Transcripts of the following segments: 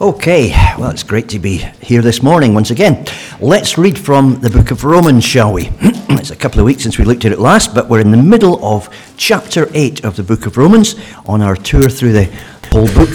Okay, well, it's great to be here this morning once again. Let's read from the Book of Romans, shall we? It's a couple of weeks since we looked at it last, but we're in the middle of chapter 8 of the Book of Romans on our tour through the whole book,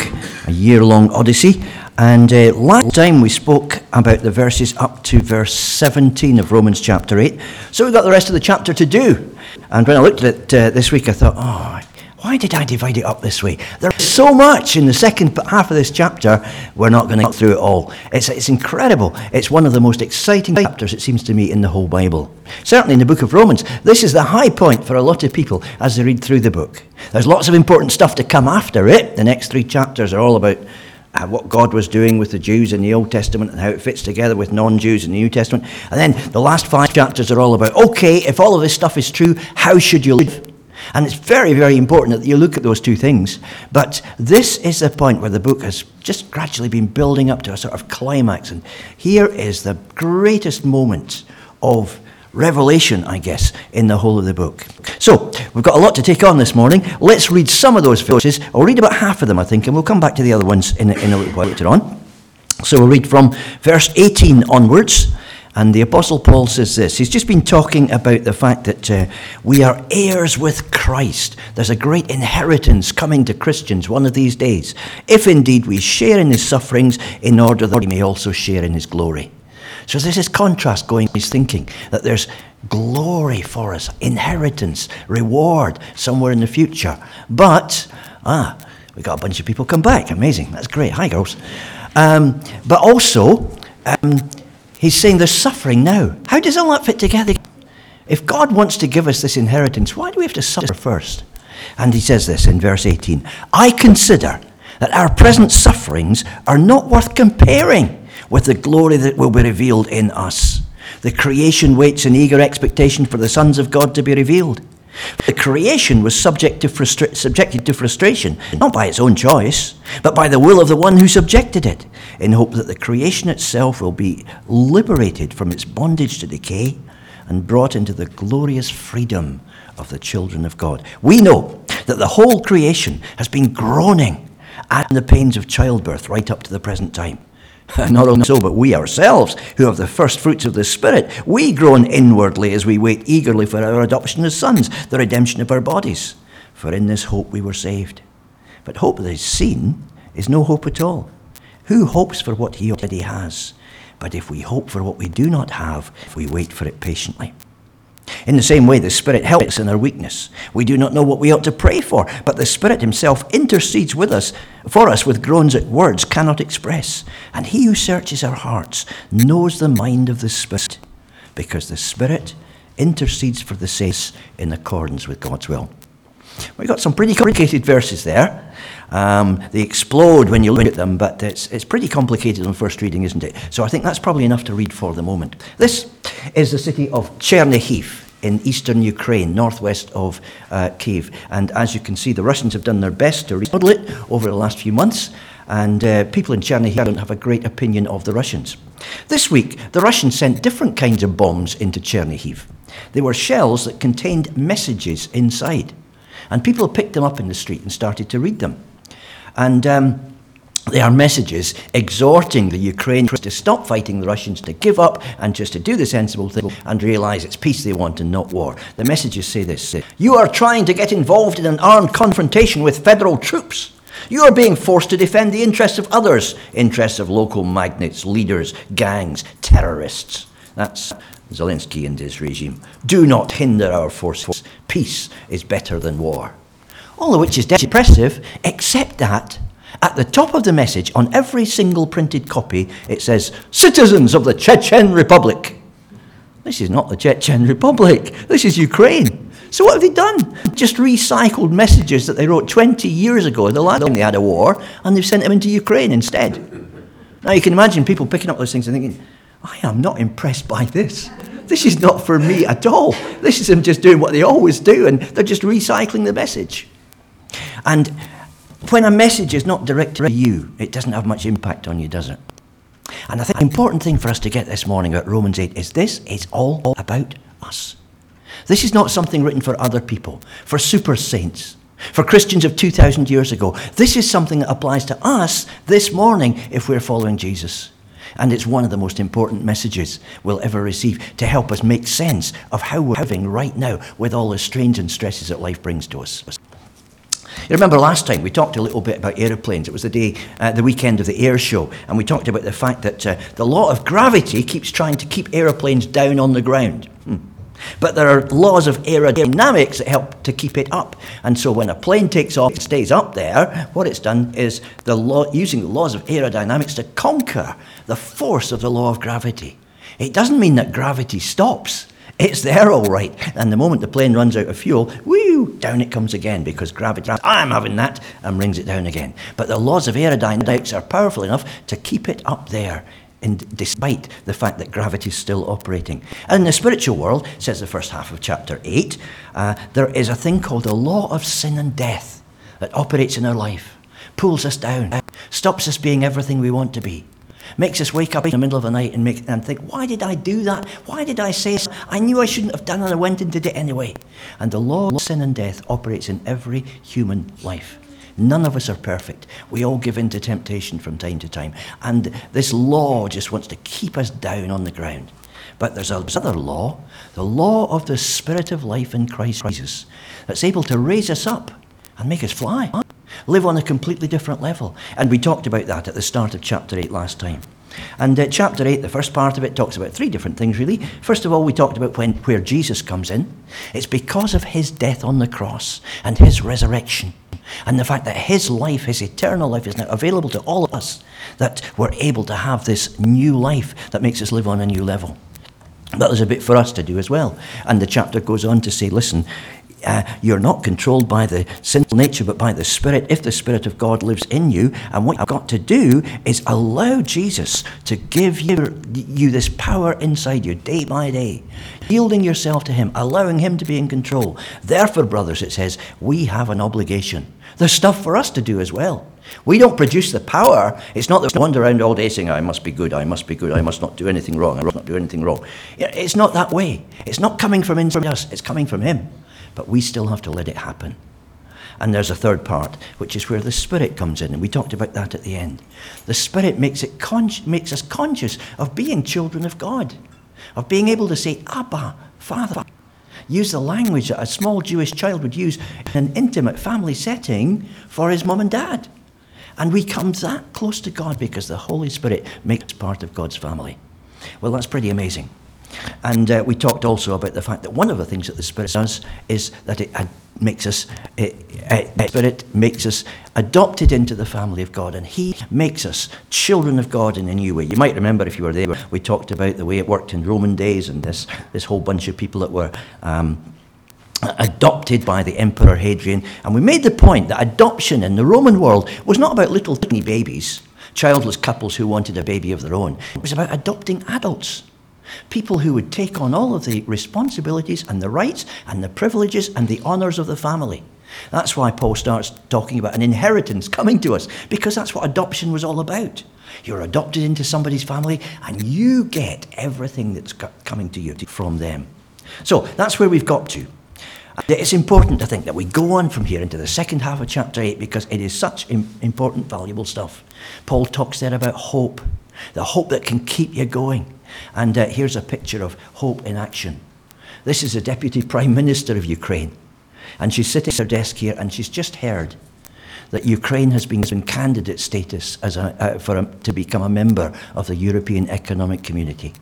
a year-long odyssey. And last time we spoke about the verses up to verse 17 of Romans chapter 8, so we've got the rest of the chapter to do. And when I looked at it this week, I thought, why did I divide it up this way? There's so much in the second half of this chapter, we're not going to go through it all. It's incredible. It's one of the most exciting chapters, it seems to me, in the whole Bible. Certainly in the Book of Romans, this is the high point for a lot of people as they read through the book. There's lots of important stuff to come after it. The next three chapters are all about what God was doing with the Jews in the Old Testament and how it fits together with non-Jews in the New Testament. And then the last 5 chapters are all about, okay, if all of this stuff is true, how should you live? And it's very, very important that you look at those two things. But this is the point where the book has just gradually been building up to a sort of climax. And here is the greatest moment of revelation, I guess, in the whole of the book. So, we've got a lot to take on this morning. Let's read some of those verses. I'll read about half of them, I think, and we'll come back to the other ones in a little while later on. So we'll read from verse 18 onwards. And the Apostle Paul says this. He's just been talking about the fact that we are heirs with Christ. There's a great inheritance coming to Christians one of these days, if indeed we share in his sufferings, in order that we may also share in his glory. So there's this contrast going on. He's thinking that there's glory for us, inheritance, reward somewhere in the future. But, we got a bunch of people come back. Amazing. That's great. Hi, girls. But also, he's saying there's suffering now. How does all that fit together? If God wants to give us this inheritance, why do we have to suffer first? And he says this in verse 18, I consider that our present sufferings are not worth comparing with the glory that will be revealed in us. The creation waits in eager expectation for the sons of God to be revealed. The creation was subjected to frustration, not by its own choice, but by the will of the one who subjected it, in hope that the creation itself will be liberated from its bondage to decay and brought into the glorious freedom of the children of God. We know that the whole creation has been groaning at the pains of childbirth right up to the present time. Not only so, but we ourselves, who have the first fruits of the Spirit, we groan inwardly as we wait eagerly for our adoption as sons, the redemption of our bodies. For in this hope we were saved. But hope that is seen is no hope at all. Who hopes for what he already has? But if we hope for what we do not have, we wait for it patiently. In the same way, the Spirit helps us in our weakness. We do not know what we ought to pray for, but the Spirit himself intercedes for us with groans that words cannot express. And he who searches our hearts knows the mind of the Spirit, because the Spirit intercedes for the saints in accordance with God's will. We've got some pretty complicated verses there. They explode when you look at them, but it's pretty complicated on first reading, isn't it? So I think that's probably enough to read for the moment. This is the city of Chernihiv in eastern Ukraine, northwest of Kyiv. And as you can see, the Russians have done their best to remodel it over the last few months. And people in Chernihiv don't have a great opinion of the Russians. This week, the Russians sent different kinds of bombs into Chernihiv. They were shells that contained messages inside. And people picked them up in the street and started to read them. And they are messages exhorting the Ukrainians to stop fighting the Russians, to give up, and just to do the sensible thing and realise it's peace they want and not war. The messages say this. You are trying to get involved in an armed confrontation with federal troops. You are being forced to defend the interests of others, interests of local magnates, leaders, gangs, terrorists. That's Zelensky and his regime. Do not hinder our forces. Peace is better than war. All of which is depressive, except that at the top of the message, on every single printed copy, it says, Citizens of the Chechen Republic. This is not the Chechen Republic. This is Ukraine. So what have they done? Just recycled messages that they wrote 20 years ago. The last time they had a war, and they've sent them into Ukraine instead. Now you can imagine people picking up those things and thinking, I am not impressed by this. This is not for me at all. This is them just doing what they always do, and they're just recycling the message. And when a message is not directed to you, it doesn't have much impact on you, does it? And I think the important thing for us to get this morning about Romans 8 is this is all about us. This is not something written for other people, for super saints, For Christians of 2,000 years ago, this is something that applies to us this morning if we're following Jesus. And it's one of the most important messages we'll ever receive to help us make sense of how we're living right now with all the strains and stresses that life brings to us. You remember last time we talked a little bit about aeroplanes. It was the weekend of the air show, and we talked about the fact that the law of gravity keeps trying to keep aeroplanes down on the ground. But there are laws of aerodynamics that help to keep it up. And so when a plane takes off, it stays up there. What it's done is using the laws of aerodynamics to conquer the force of the law of gravity. It doesn't mean that gravity stops. It's there all right. And the moment the plane runs out of fuel, whoo, down it comes again, because gravity, I'm having that, and brings it down again. But the laws of aerodynamics are powerful enough to keep it up there, and despite the fact that gravity is still operating. And in the spiritual world, says the first half of chapter 8, there is a thing called the law of sin and death that operates in our life, pulls us down, stops us being everything we want to be, makes us wake up in the middle of the night and think, why did I do that? Why did I say that? I knew I shouldn't have done it, and I went and did it anyway. And the law of sin and death operates in every human life. None of us are perfect. We all give in to temptation from time to time. And this law just wants to keep us down on the ground. But there's another law, the law of the Spirit of life in Christ Jesus, that's able to raise us up and make us fly, live on a completely different level. And we talked about that at the start of chapter 8 last time. And chapter 8, the first part of it, talks about three different things, really. First of all, we talked about where Jesus comes in. It's because of his death on the cross and his resurrection, and the fact that his life, his eternal life, is now available to all of us, that we're able to have this new life that makes us live on a new level. But there's a bit for us to do as well. And the chapter goes on to say, listen, you're not controlled by the sinful nature, but by the Spirit, if the Spirit of God lives in you. And what you've got to do is allow Jesus to give you this power inside you day by day, yielding yourself to him, allowing him to be in control. Therefore, brothers, it says, we have an obligation. There's stuff for us to do as well. We don't produce the power. It's not that we wander around all day saying, I must be good, I must be good, I must not do anything wrong, I must not do anything wrong. It's not that way. It's not coming from inside us, it's coming from him. But we still have to let it happen. And there's a third part, which is where the Spirit comes in, and we talked about that at the end. The Spirit makes us conscious of being children of God, of being able to say, Abba, Father. Use the language that a small Jewish child would use in an intimate family setting for his mum and dad. And we come that close to God because the Holy Spirit makes us part of God's family. Well, that's pretty amazing. And we talked also about the fact that one of the things that the Spirit does is that the Spirit makes us adopted into the family of God, and he makes us children of God in a new way. You might remember, if you were there, we talked about the way it worked in Roman days, and this whole bunch of people that were adopted by the Emperor Hadrian. And we made the point that adoption in the Roman world was not about little tiny babies, childless couples who wanted a baby of their own. It was about adopting adults. People who would take on all of the responsibilities and the rights and the privileges and the honours of the family. That's why Paul starts talking about an inheritance coming to us, because that's what adoption was all about. You're adopted into somebody's family and you get everything that's coming to you from them. So that's where we've got to. It's important, I think, that we go on from here into the second half of chapter 8, because it is such important, valuable stuff. Paul talks there about hope, the hope that can keep you going. And here's a picture of hope in action. This is the Deputy Prime Minister of Ukraine. And she's sitting at her desk here, and she's just heard that Ukraine has been given candidate status to become a member of the European Economic Community.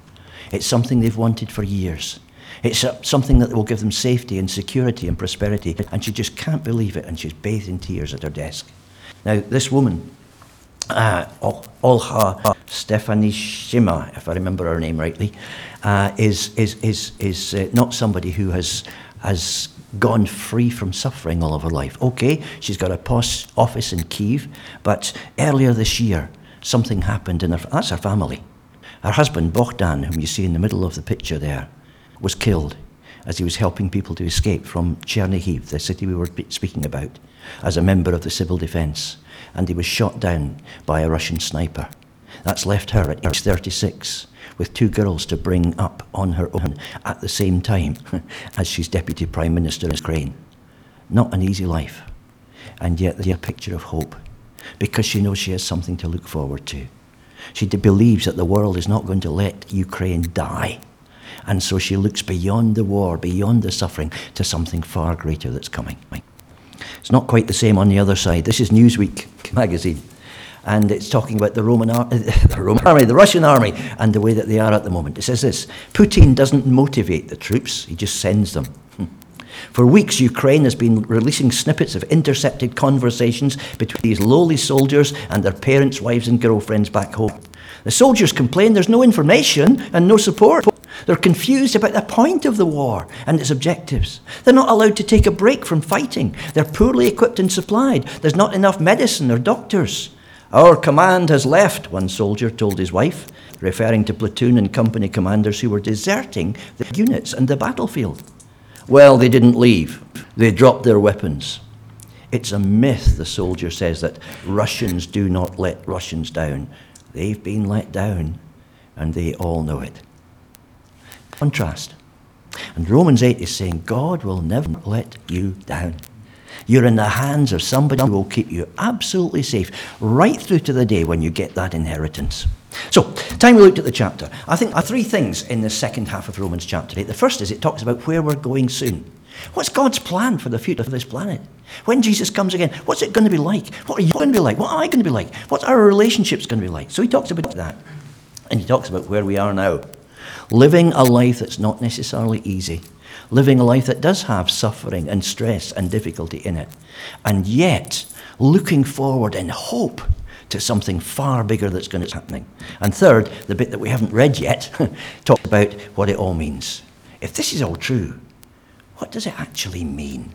It's something they've wanted for years. It's something that will give them safety and security and prosperity. And she just can't believe it, and she's bathed in tears at her desk. Now, this woman, Olga Stefani Shima, if I remember her name rightly, is not somebody who has gone free from suffering all of her life. Okay, she's got a post office in Kyiv, but earlier this year something happened in that's her family. Her husband Bogdan, whom you see in the middle of the picture there, was killed as he was helping people to escape from Chernihiv, the city we were speaking about, as a member of the civil defence. And he was shot down by a Russian sniper. That's left her at age 36 with two girls to bring up on her own at the same time as she's Deputy Prime Minister of Ukraine. Not an easy life. and yet they're a picture of hope, because she knows she has something to look forward to. She believes that the world is not going to let Ukraine die, and so she looks beyond the war, beyond the suffering, to something far greater that's coming. It's not quite the same on the other side. This is Newsweek magazine, and it's talking about the Russian army, and the way that they are at the moment. It says this: Putin doesn't motivate the troops, he just sends them. For weeks, Ukraine has been releasing snippets of intercepted conversations between these lowly soldiers and their parents, wives and girlfriends back home. The soldiers complain there's no information and no support. They're confused about the point of the war and its objectives. They're not allowed to take a break from fighting. They're poorly equipped and supplied. There's not enough medicine or doctors. Our command has left, one soldier told his wife, referring to platoon and company commanders who were deserting the units and the battlefield. Well, they didn't leave. They dropped their weapons. It's a myth, the soldier says, that Russians do not let Russians down. They've been let down, and they all know it. Contrast. And Romans 8 is saying, God will never let you down. You're in the hands of somebody who will keep you absolutely safe right through to the day when you get that inheritance. So, time we looked at the chapter. I think there are three things in the second half of Romans chapter 8. The first is it talks about where we're going soon. What's God's plan for the future of this planet? When Jesus comes again, what's it going to be like? What are you going to be like? What am I going to be like? What's our relationships going to be like? So he talks about that. And he talks about where we are now. Living a life that's not necessarily easy. Living a life that does have suffering and stress and difficulty in it. And yet, looking forward in hope to something far bigger that's going to be happening. And third, the bit that we haven't read yet, talks about what it all means. If this is all true, what does it actually mean?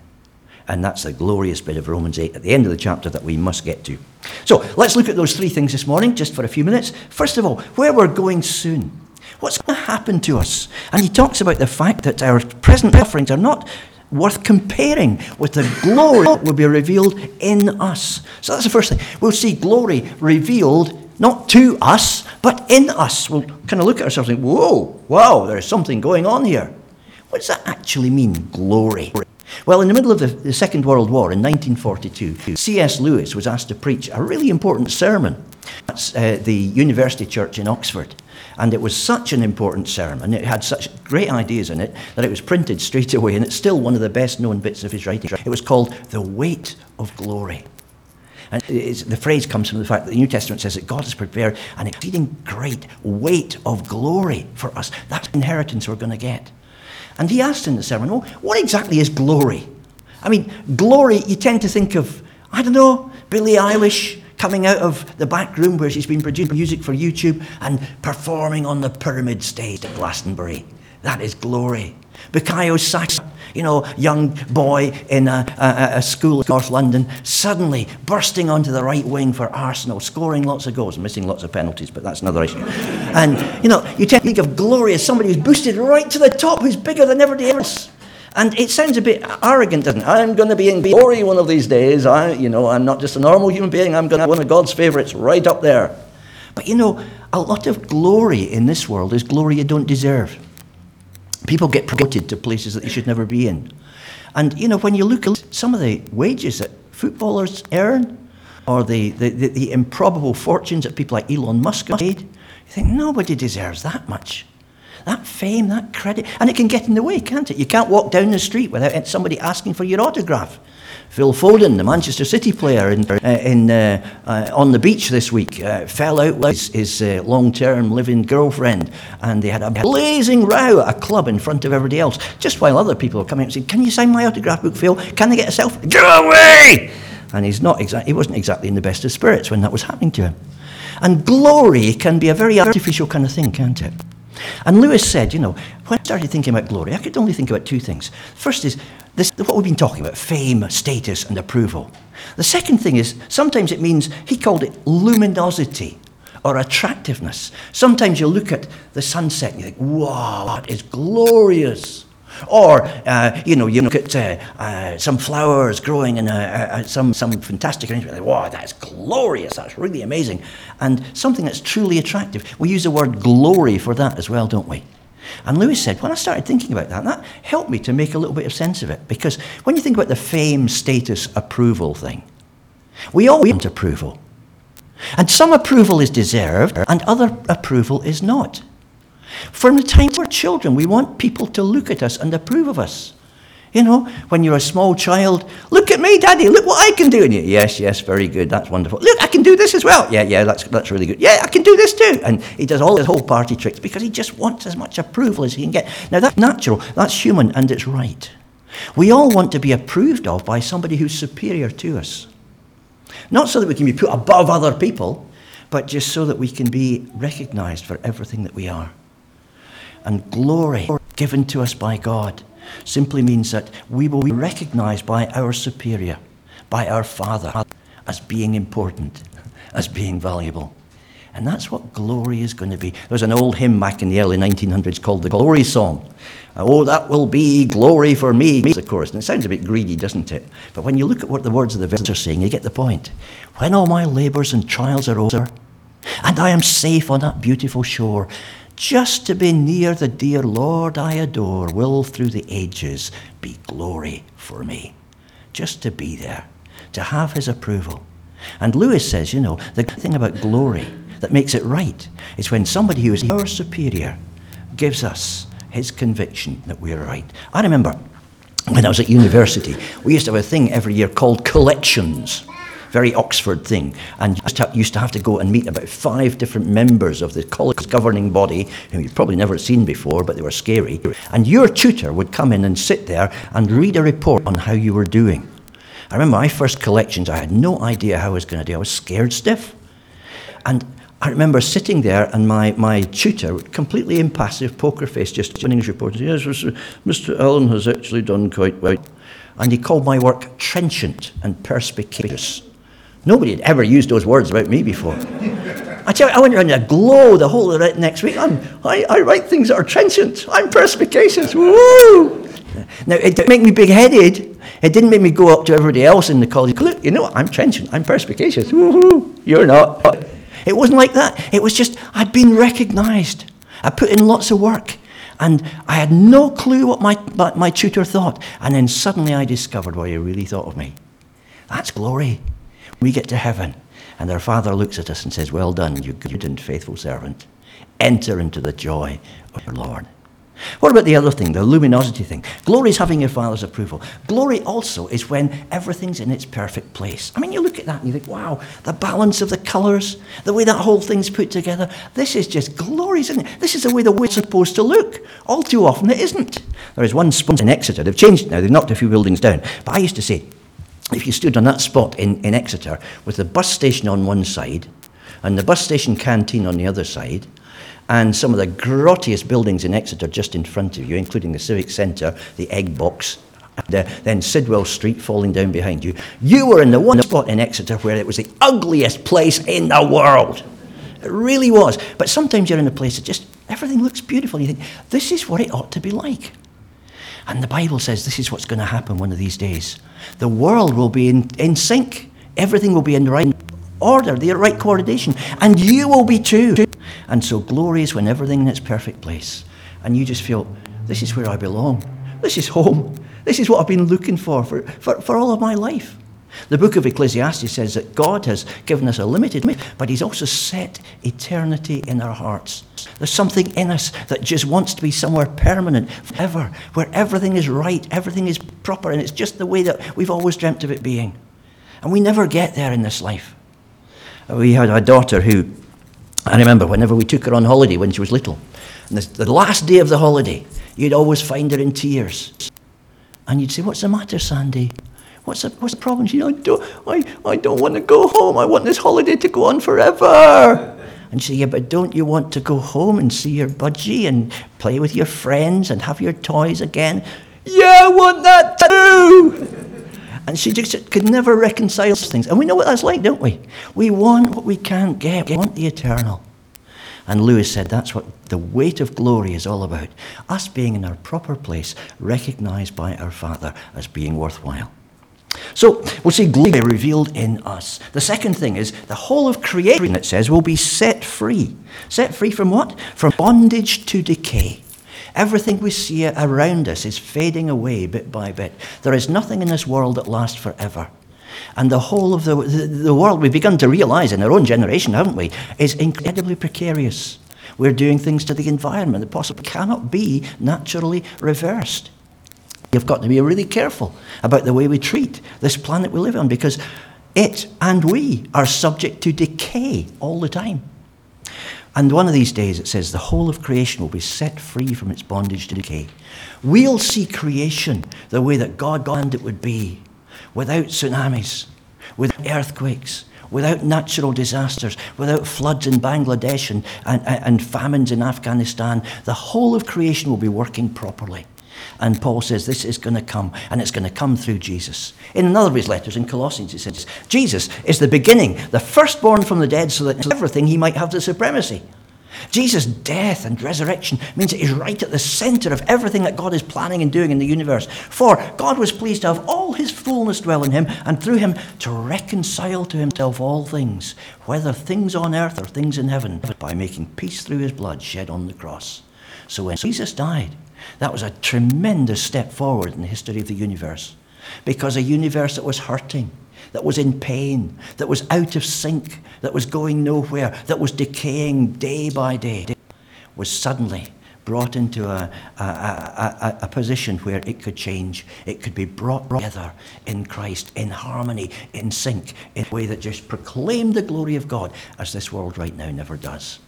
And that's the glorious bit of Romans 8 at the end of the chapter that we must get to. So, let's look at those three things this morning, just for a few minutes. First of all, where we're going soon. What's going to happen to us? And he talks about the fact that our present sufferings are not worth comparing with the glory that will be revealed in us. So that's the first thing. We'll see glory revealed not to us, but in us. We'll kind of look at ourselves and think, whoa, wow, there's something going on here. What does that actually mean, glory? Well, in the middle of the Second World War in 1942, C.S. Lewis was asked to preach a really important sermon at the University Church in Oxford. And it was such an important sermon, it had such great ideas in it, that it was printed straight away, and it's still one of the best known bits of his writing. It was called The Weight of Glory. And the phrase comes from the fact that the New Testament says that God has prepared an exceeding great weight of glory for us. That's the inheritance we're going to get. And he asked in the sermon, well, what exactly is glory? I mean, glory, you tend to think of, I don't know, Billie Eilish coming out of the back room where she's been producing music for YouTube and performing on the Pyramid stage at Glastonbury. That is glory. Bukayo Saks, you know, young boy in a school in North London, suddenly bursting onto the right wing for Arsenal, scoring lots of goals, missing lots of penalties, but that's another issue. And, you know, you tend to think of glory as somebody who's boosted right to the top, who's bigger than everybody else. And it sounds a bit arrogant, doesn't it? I'm going to be in glory one of these days. I'm not just a normal human being. I'm going to be one of God's favourites right up there. But, you know, a lot of glory in this world is glory you don't deserve. People get promoted to places that they should never be in. And, you know, when you look at some of the wages that footballers earn, or the improbable fortunes that people like Elon Musk have made, you think nobody deserves that much. That fame, that credit, and it can get in the way, can't it? You can't walk down the street without somebody asking for your autograph. Phil Foden, the Manchester City player, on the beach this week, fell out with his long-term living girlfriend, and they had a blazing row at a club in front of everybody else, just while other people were coming up and saying, can you sign my autograph book, Phil? Can I get a selfie? Get away! And he wasn't exactly in the best of spirits when that was happening to him. And glory can be a very artificial kind of thing, can't it? And Lewis said, you know, when I started thinking about glory, I could only think about two things. First is what we've been talking about, fame, status, and approval. The second thing is, sometimes it means, he called it luminosity or attractiveness. Sometimes you look at the sunset and you think, wow, that is glorious. Or, you look at some flowers growing in some fantastic arrangement. Wow, that's glorious. That's really amazing. And something that's truly attractive. We use the word glory for that as well, don't we? And Lewis said, when I started thinking about that, that helped me to make a little bit of sense of it. Because when you think about the fame, status, approval thing, we all want approval. And some approval is deserved, and other approval is not. From the time we're children, we want people to look at us and approve of us. You know, when you're a small child, look at me, Daddy, look what I can do. And you, yes, yes, very good, that's wonderful. Look, I can do this as well. Yeah, yeah, that's really good. Yeah, I can do this too. And he does all his whole party tricks because he just wants as much approval as he can get. Now, that's natural, that's human, and it's right. We all want to be approved of by somebody who's superior to us. Not so that we can be put above other people, but just so that we can be recognized for everything that we are. And glory given to us by God simply means that we will be recognized by our superior, by our Father, as being important, as being valuable. And that's what glory is going to be. There's an old hymn back in the early 1900s called the Glory Song. Oh, that will be glory for me, the chorus. And it sounds a bit greedy, doesn't it? But when you look at what the words of the verse are saying, you get the point. When all my labours and trials are over, and I am safe on that beautiful shore, just to be near the dear Lord I adore will through the ages be glory for me. Just to be there, to have his approval. And Lewis says, you know, the thing about glory that makes it right is when somebody who is our superior gives us his conviction that we're right. I remember when I was at university, we used to have a thing every year called collections. Very Oxford thing, and used to have to go and meet about 5 different members of the college's governing body, who you've probably never seen before, but they were scary. And your tutor would come in and sit there and read a report on how you were doing. I remember my first collections, I had no idea how I was going to do. I was scared stiff. And I remember sitting there, and my tutor, completely impassive, poker face, just running his report, and said, yes, Mr. Allen has actually done quite well. And he called my work trenchant and perspicacious. Nobody had ever used those words about me before. I tell you, I went around in a glow the whole of the next week. I write things that are trenchant. I'm perspicacious. Woo! Now, it didn't make me big-headed. It didn't make me go up to everybody else in the college. Look, you know what? I'm trenchant. I'm perspicacious. Woo-hoo! You're not. It wasn't like that. It was just, I'd been recognised. I put in lots of work. And I had no clue what my tutor thought. And then suddenly I discovered what he really thought of me. That's glory. We get to heaven, and our Father looks at us and says, well done, you good and faithful servant. Enter into the joy of your Lord. What about the other thing, the luminosity thing? Glory is having your Father's approval. Glory also is when everything's in its perfect place. I mean, you look at that and you think, wow, the balance of the colours, the way that whole thing's put together, this is just glory, isn't it? This is the way the world's supposed to look. All too often it isn't. There is one spot in Exeter, they've changed now, they've knocked a few buildings down, but I used to say, if you stood on that spot in Exeter with the bus station on one side and the bus station canteen on the other side and some of the grottiest buildings in Exeter just in front of you, including the Civic Centre, the Egg Box, and then Sidwell Street falling down behind you, you were in the one spot in Exeter where it was the ugliest place in the world. It really was. But sometimes you're in a place that just everything looks beautiful and you think, this is what it ought to be like. And the Bible says this is what's going to happen one of these days. The world will be in sync. Everything will be in the right order, the right coordination. And you will be too. And so glory is when everything in its perfect place. And you just feel, this is where I belong. This is home. This is what I've been looking for all of my life. The book of Ecclesiastes says that God has given us a limited life, but he's also set eternity in our hearts. There's something in us that just wants to be somewhere permanent, forever, where everything is right, everything is proper, and it's just the way that we've always dreamt of it being. And we never get there in this life. We had a daughter who, I remember whenever we took her on holiday when she was little, and the last day of the holiday, you'd always find her in tears. And you'd say, what's the matter, Sandy? What's the problem? She said, I don't want to go home. I want this holiday to go on forever. And she said, yeah, but don't you want to go home and see your budgie and play with your friends and have your toys again? Yeah, I want that too. And she just could never reconcile things. And we know what that's like, don't we? We want what we can't get. We want the eternal. And Lewis said that's what the weight of glory is all about. Us being in our proper place, recognized by our Father as being worthwhile. So, we'll see glory revealed in us. The second thing is the whole of creation, it says, will be set free. Set free from what? From bondage to decay. Everything we see around us is fading away bit by bit. There is nothing in this world that lasts forever. And the whole of the world, we've begun to realise in our own generation, haven't we, is incredibly precarious. We're doing things to the environment that possibly cannot be naturally reversed. You've got to be really careful about the way we treat this planet we live on, because it and we are subject to decay all the time. And one of these days, it says, the whole of creation will be set free from its bondage to decay. We'll see creation the way that God planned it would be, without tsunamis, without earthquakes, without natural disasters, without floods in Bangladesh and famines in Afghanistan. The whole of creation will be working properly. And Paul says this is going to come, and it's going to come through Jesus. In another of his letters, in Colossians, he says, Jesus is the beginning, the firstborn from the dead, so that in everything he might have the supremacy. Jesus' death and resurrection means that he's right at the centre of everything that God is planning and doing in the universe. For God was pleased to have all his fullness dwell in him, and through him to reconcile to himself all things, whether things on earth or things in heaven, by making peace through his blood shed on the cross. So when Jesus died, that was a tremendous step forward in the history of the universe, because a universe that was hurting, that was in pain, that was out of sync, that was going nowhere, that was decaying day by day, was suddenly brought into a position where it could change. It could be brought together in Christ, in harmony, in sync, in a way that just proclaimed the glory of God, as this world right now never does.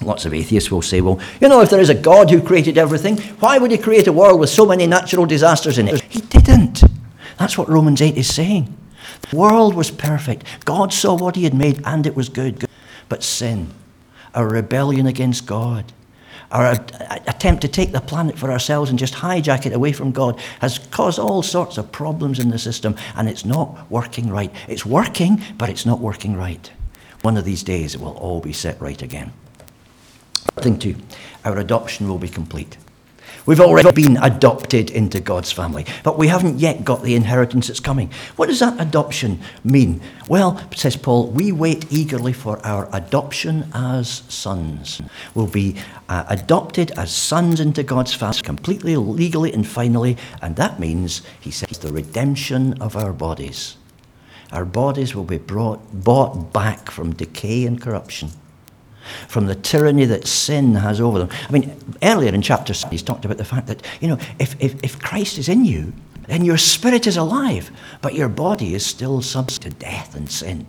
Lots of atheists will say, well, you know, if there is a God who created everything, why would he create a world with so many natural disasters in it? He didn't. That's what Romans 8 is saying. The world was perfect. God saw what he had made and it was good. But sin, our rebellion against God, our attempt to take the planet for ourselves and just hijack it away from God, has caused all sorts of problems in the system, and it's not working right. It's working, but it's not working right. One of these days it will all be set right again. Thing two, our adoption will be complete. We've already been adopted into God's family, but we haven't yet got the inheritance that's coming. What does that adoption mean? Well, says Paul, we wait eagerly for our adoption as sons. We'll be adopted as sons into God's family, completely, legally, and finally, and that means, he says, the redemption of our bodies. Our bodies will be bought back from decay and corruption, from the tyranny that sin has over them. I mean, earlier in chapter 7, he's talked about the fact that, you know, if Christ is in you, then your spirit is alive, but your body is still subject to death and sin.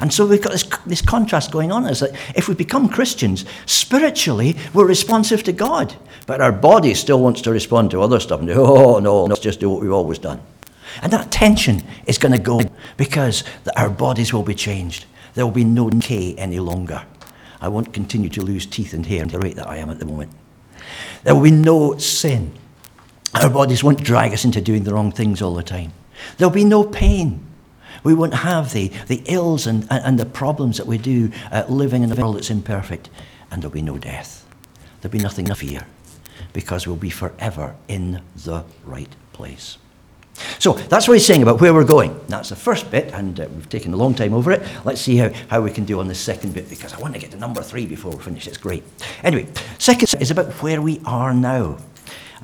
And so we've got this contrast going on, is that if we become Christians, spiritually, we're responsive to God, but our body still wants to respond to other stuff and do, oh, no, let's just do what we've always done. And that tension is going to go, because our bodies will be changed. There will be no decay any longer. I won't continue to lose teeth and hair at the rate that I am at the moment. There will be no sin. Our bodies won't drag us into doing the wrong things all the time. There will be no pain. We won't have the ills and the problems that we do living in a world that's imperfect. And there will be no death. There will be nothing to fear, because we'll be forever in the right place. So that's what he's saying about where we're going. That's the first bit, and we've taken a long time over it. Let's see how we can do on the second bit, because I want to get to number 3 before we finish. It's great. Anyway, second is about where we are now.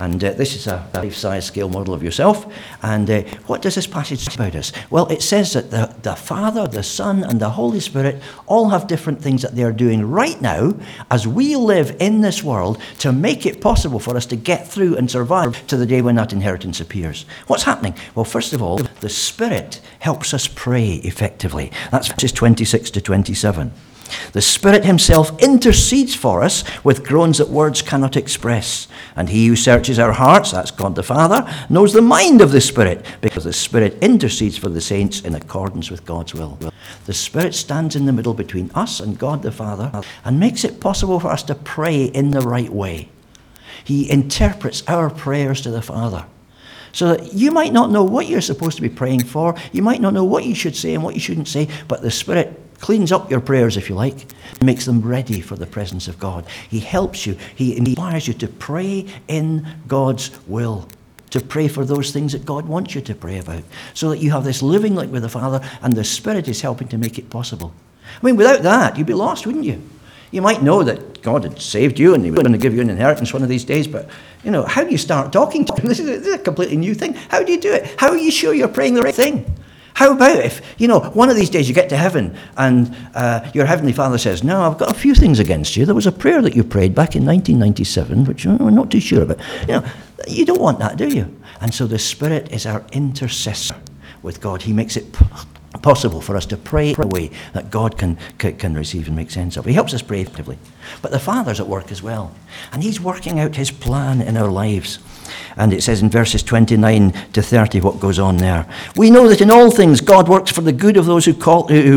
And this is a life-size scale model of yourself. And what does this passage say about us? Well, it says that the Father, the Son, and the Holy Spirit all have different things that they are doing right now as we live in this world to make it possible for us to get through and survive to the day when that inheritance appears. What's happening? Well, first of all, the Spirit helps us pray effectively. That's verses 26 to 27. The Spirit himself intercedes for us with groans that words cannot express. And he who searches our hearts, that's God the Father, knows the mind of the Spirit, because the Spirit intercedes for the saints in accordance with God's will. The Spirit stands in the middle between us and God the Father and makes it possible for us to pray in the right way. He interprets our prayers to the Father, so that you might not know what you're supposed to be praying for. You might not know what you should say and what you shouldn't say, but the Spirit cleans up your prayers, if you like, and makes them ready for the presence of God. He helps you. He inspires you to pray in God's will, to pray for those things that God wants you to pray about, so that you have this living link with the Father, and the Spirit is helping to make it possible. I mean, without that, you'd be lost, wouldn't you? You might know that God had saved you and he was going to give you an inheritance one of these days, but, you know, how do you start talking to him? This is a completely new thing. How do you do it? How are you sure you're praying the right thing? How about if, you know, one of these days you get to heaven and your Heavenly Father says, no, I've got a few things against you. There was a prayer that you prayed back in 1997, which I'm not too sure about. You know, you don't want that, do you? And so the Spirit is our intercessor with God. He makes it possible for us to pray in a way that God can receive and make sense of. He helps us pray actively. But the Father's at work as well. And he's working out his plan in our lives. And it says in verses 29 to 30 what goes on there. We know that in all things God works for the good of those who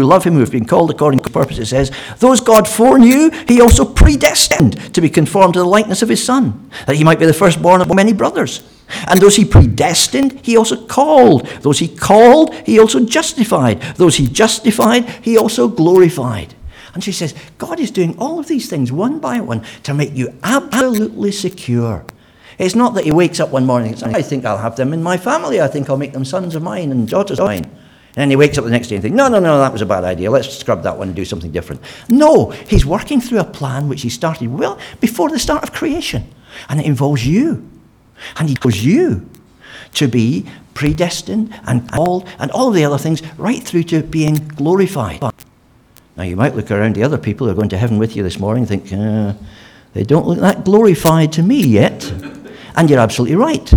love him, who have been called according to his purpose. It says, those God foreknew, he also predestined to be conformed to the likeness of his Son, that he might be the firstborn of many brothers. And those he predestined, he also called. Those he called, he also justified. Those he justified, he also glorified. And she says, God is doing all of these things one by one to make you absolutely secure. It's not that he wakes up one morning and says, I think I'll have them in my family. I think I'll make them sons of mine and daughters of mine. And then he wakes up the next day and thinks, no, that was a bad idea. Let's scrub that one and do something different. No, he's working through a plan which he started well before the start of creation. And it involves you. And he calls you to be predestined and called and all of the other things right through to being glorified. Now, you might look around the other people who are going to heaven with you this morning and think, they don't look that glorified to me yet. And you're absolutely right.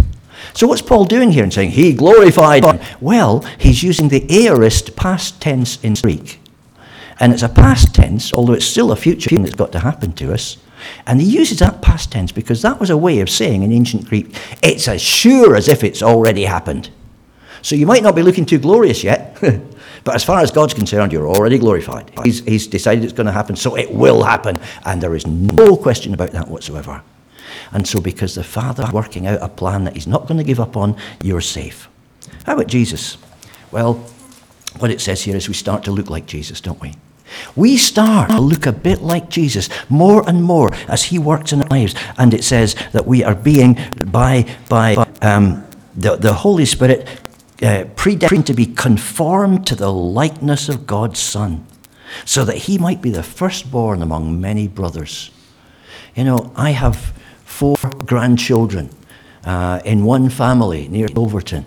So what's Paul doing here in saying, he glorified? Well, he's using the aorist past tense in Greek. And it's a past tense, although it's still a future thing that's got to happen to us. And he uses that past tense because that was a way of saying in ancient Greek, it's as sure as if it's already happened. So you might not be looking too glorious yet, but as far as God's concerned, you're already glorified. He's decided it's going to happen, so it will happen. And there is no question about that whatsoever. And so because the Father is working out a plan that he's not going to give up on, you're safe. How about Jesus? Well, what it says here is we start to look like Jesus, don't we? We start to look a bit like Jesus more and more as he works in our lives. And it says that we are being, by the Holy Spirit, predestined to be conformed to the likeness of God's Son, so that he might be the firstborn among many brothers. You know, I have 4 grandchildren in one family near Overton,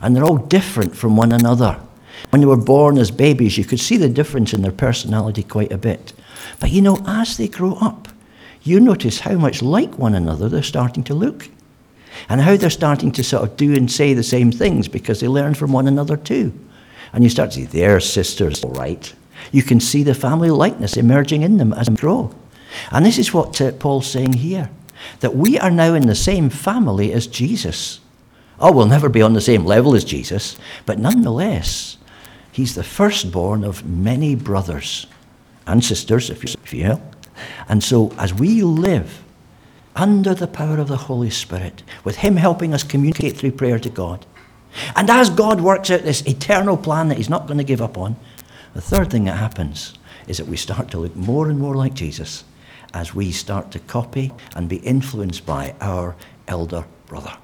and they're all different from one another. When they were born as babies, you could see the difference in their personality quite a bit. But you know, as they grow up, you notice how much like one another they're starting to look, and how they're starting to sort of do and say the same things because they learn from one another too. And you start to see their sisters, all right. You can see the family likeness emerging in them as they grow. And this is what Paul's saying here, that we are now in the same family as Jesus. Oh, we'll never be on the same level as Jesus, but nonetheless, he's the firstborn of many brothers and sisters, if you will. And so as we live under the power of the Holy Spirit, with him helping us communicate through prayer to God, and as God works out this eternal plan that he's not going to give up on, the third thing that happens is that we start to look more and more like Jesus as we start to copy and be influenced by our elder brother.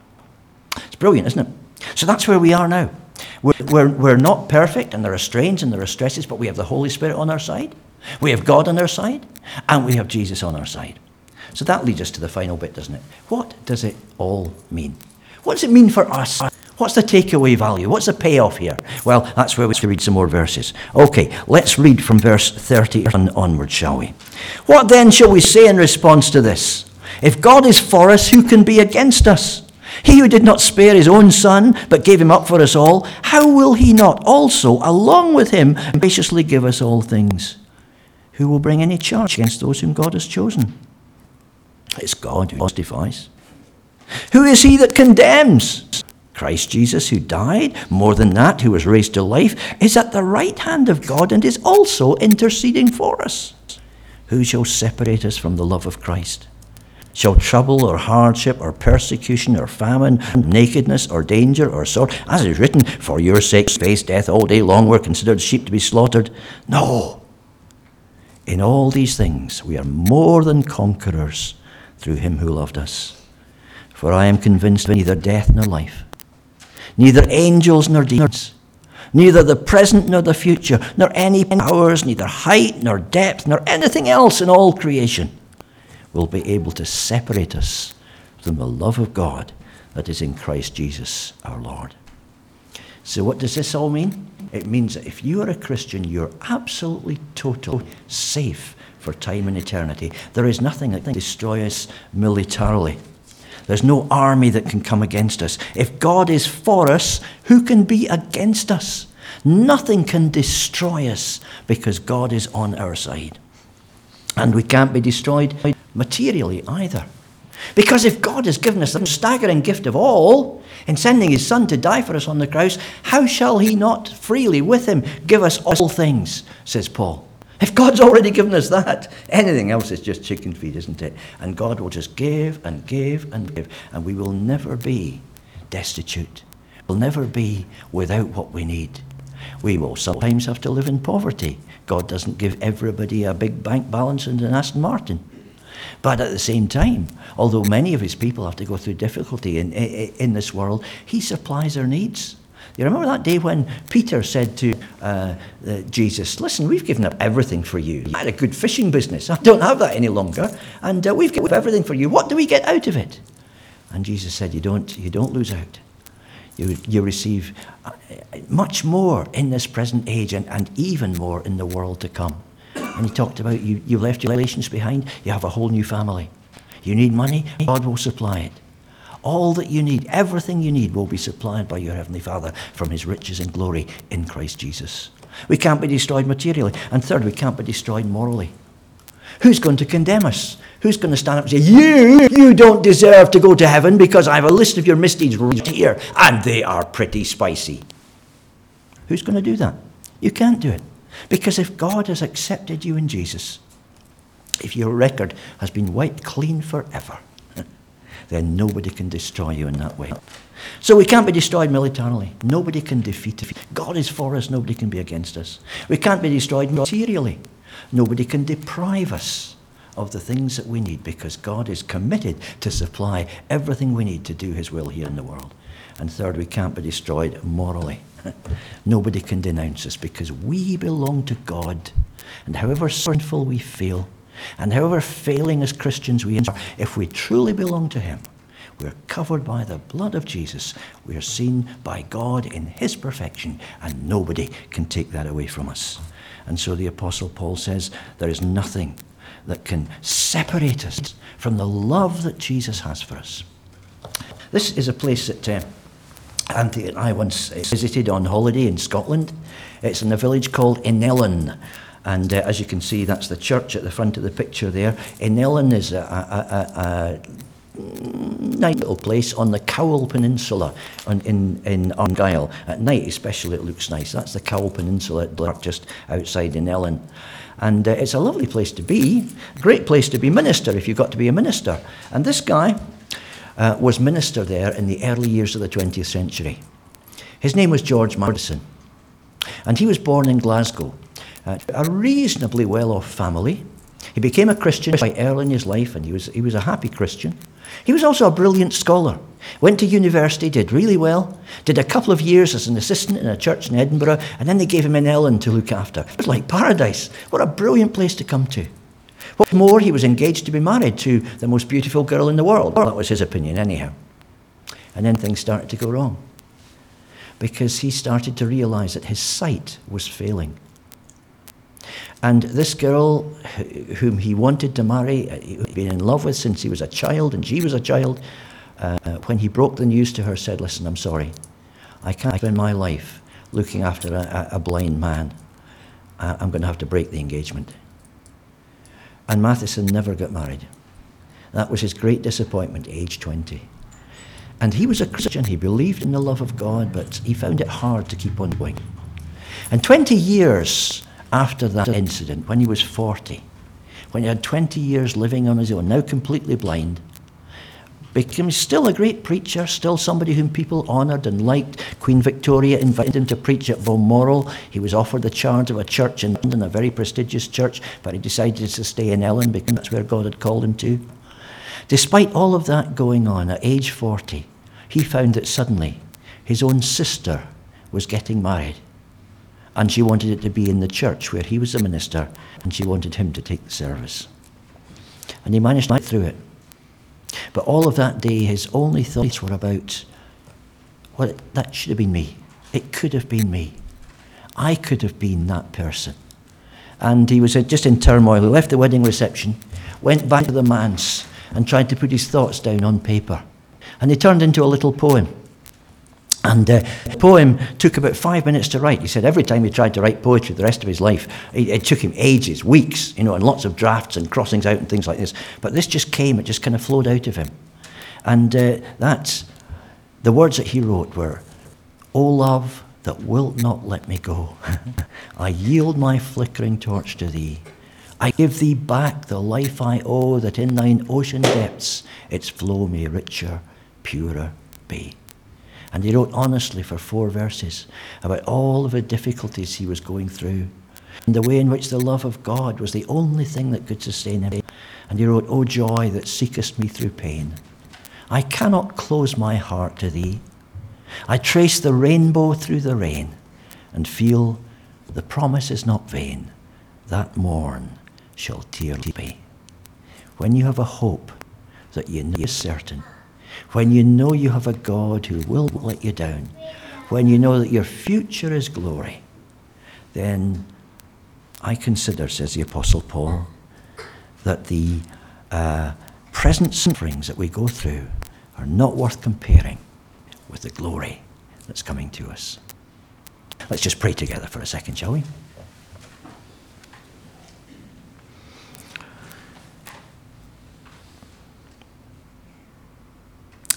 It's brilliant, isn't it? So that's where we are now. We're not perfect, and there are strains and there are stresses, but we have the Holy Spirit on our side, we have God on our side, and we have Jesus on our side. So that leads us to the final bit, doesn't it? What does it all mean? What does it mean for us? What's the takeaway value? What's the payoff here? Well, that's where we have to read some more verses. Okay, let's read from verse 30 onward, shall we? What then shall we say in response to this? If God is for us, who can be against us? He who did not spare his own Son, but gave him up for us all, how will he not also, along with him, graciously give us all things? Who will bring any charge against those whom God has chosen? It's God who justifies. Who is he that condemns? Christ Jesus, who died, more than that, who was raised to life, is at the right hand of God and is also interceding for us. Who shall separate us from the love of Christ? Shall trouble or hardship or persecution or famine, nakedness or danger or sword, as it is written, for your sake face death all day long, we're considered sheep to be slaughtered. No. In all these things we are more than conquerors through him who loved us. For I am convinced of neither death nor life, neither angels nor demons, neither the present nor the future, nor any powers, neither height nor depth, nor anything else in all creation will be able to separate us from the love of God that is in Christ Jesus our Lord. So what does this all mean? It means that if you are a Christian, you're absolutely, totally safe for time and eternity. There is nothing that can destroy us militarily. There's no army that can come against us. If God is for us, who can be against us? Nothing can destroy us because God is on our side. And we can't be destroyed materially either. Because if God has given us the staggering gift of all in sending his Son to die for us on the cross, how shall he not freely with him give us all things, says Paul. If God's already given us that, anything else is just chicken feed, isn't it? And God will just give and give and give, and we will never be destitute. We'll never be without what we need. We will sometimes have to live in poverty. God doesn't give everybody a big bank balance and an Aston Martin. But at the same time, although many of his people have to go through difficulty in this world, he supplies their needs. You remember that day when Peter said to Jesus, listen, we've given up everything for you. I had a good fishing business. I don't have that any longer. And we've given up everything for you. What do we get out of it? And Jesus said, you don't lose out. You receive much more in this present age and even more in the world to come. And he talked about you left your relations behind, you have a whole new family. You need money, God will supply it. All that you need, everything you need will be supplied by your Heavenly Father from his riches and glory in Christ Jesus. We can't be destroyed materially. And third, we can't be destroyed morally. Who's going to condemn us? Who's going to stand up and say, you don't deserve to go to heaven because I have a list of your misdeeds right here and they are pretty spicy. Who's going to do that? You can't do it. Because if God has accepted you in Jesus, if your record has been wiped clean forever, then nobody can destroy you in that way. So we can't be destroyed militarily. Nobody can defeat us. God is for us. Nobody can be against us. We can't be destroyed materially. Nobody can deprive us of the things that we need because God is committed to supply everything we need to do his will here in the world. And third, we can't be destroyed morally. Nobody can denounce us because we belong to God. And however sinful we feel, and however failing as Christians we are, if we truly belong to him, we're covered by the blood of Jesus. We're seen by God in his perfection, and nobody can take that away from us. And so the Apostle Paul says, there is nothing that can separate us from the love that Jesus has for us. This is a place that Anthony and I once visited on holiday in Scotland. It's in a village called Innellan. And as you can see, that's the church at the front of the picture there. Innellan is a nice little place on the Cowal Peninsula in Argyll. At night especially, it looks nice. That's the Cowal Peninsula at Black, just outside Innellan. And it's a lovely place to be. Great place to be minister if you've got to be a minister. And this guy was minister there in the early years of the 20th century. His name was George Morrison. And he was born in Glasgow. A reasonably well-off family. He became a Christian quite early in his life, and he was a happy Christian. He was also a brilliant scholar. Went to university, did really well, did a couple of years as an assistant in a church in Edinburgh, and then they gave him Innellan to look after. It was like paradise. What a brilliant place to come to. What's more, he was engaged to be married to the most beautiful girl in the world. That was his opinion anyhow. And then things started to go wrong because he started to realise that his sight was failing. And this girl, whom he wanted to marry, he'd been in love with since he was a child, and she was a child, when he broke the news to her, said, listen, I'm sorry. I can't spend my life looking after a blind man. I'm going to have to break the engagement. And Matheson never got married. That was his great disappointment, age 20. And he was a Christian. He believed in the love of God, but he found it hard to keep on going. And 20 years after that incident, when he was 40, when he had 20 years living on his own, now completely blind, became still a great preacher, still somebody whom people honoured and liked. Queen Victoria invited him to preach at Balmoral. He was offered the charge of a church in London, a very prestigious church, but he decided to stay in Ellen because that's where God had called him to. Despite all of that going on, at age 40, he found that suddenly his own sister was getting married and she wanted it to be in the church where he was the minister, and she wanted him to take the service. And he managed to get through it. But all of that day, his only thoughts were about, well, that should have been me. It could have been me. I could have been that person. And he was just in turmoil. He left the wedding reception, went back to the manse, and tried to put his thoughts down on paper. And they turned into a little poem. And the poem took about 5 minutes to write. He said every time he tried to write poetry the rest of his life, it took him ages, weeks, and lots of drafts and crossings out and things like this. But this just came, it just kind of flowed out of him. And the words that he wrote were, "O love that wilt not let me go, I yield my flickering torch to thee. I give thee back the life I owe, that in thine ocean depths its flow may richer, purer be." And he wrote honestly for 4 verses about all of the difficulties he was going through and the way in which the love of God was the only thing that could sustain him. And he wrote, "O joy that seekest me through pain, I cannot close my heart to thee. I trace the rainbow through the rain and feel the promise is not vain, that morn shall dearly be." When you have a hope that you know is certain, when you know you have a God who will not let you down, when you know that your future is glory, then I consider, says the Apostle Paul, that the present sufferings that we go through are not worth comparing with the glory that's coming to us. Let's just pray together for a second, shall we?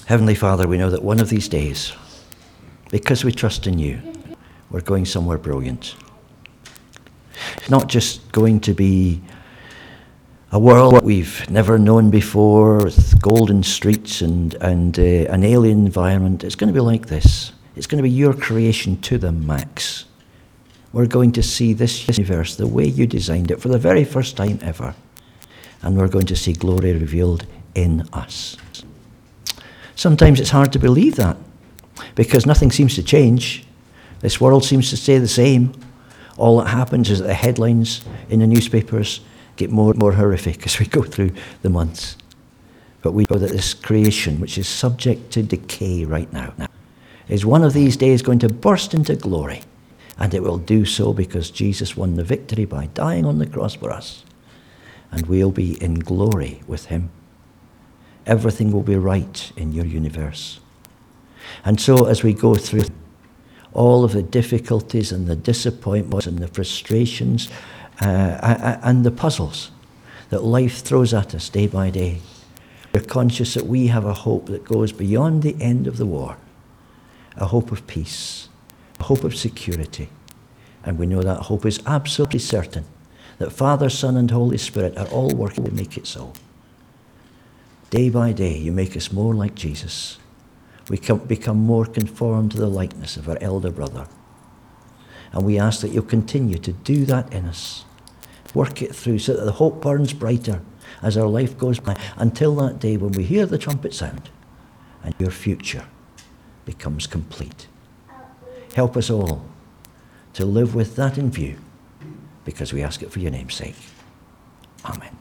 Heavenly Father, we know that one of these days, because we trust in you, we're going somewhere brilliant. It's not just going to be a world that we've never known before, with golden streets and an alien environment. It's going to be like this. It's going to be your creation to the max. We're going to see this universe the way you designed it for the very first time ever. And we're going to see glory revealed in us. Sometimes it's hard to believe that, because nothing seems to change. This world seems to stay the same. All that happens is that the headlines in the newspapers get more and more horrific as we go through the months. But we know that this creation, which is subject to decay right now, is one of these days going to burst into glory. And it will do so because Jesus won the victory by dying on the cross for us. And we'll be in glory with him. Everything will be right in your universe. And so as we go through all of the difficulties and the disappointments and the frustrations and the puzzles that life throws at us day by day, we're conscious that we have a hope that goes beyond the end of the war, a hope of peace, a hope of security. And we know that hope is absolutely certain, that Father, Son, and Holy Spirit are all working to make it so. Day by day, you make us more like Jesus. We become more conformed to the likeness of our elder brother. And we ask that you'll continue to do that in us. Work it through so that the hope burns brighter as our life goes by, until that day when we hear the trumpet sound and your future becomes complete. Help us all to live with that in view, because we ask it for your name's sake. Amen.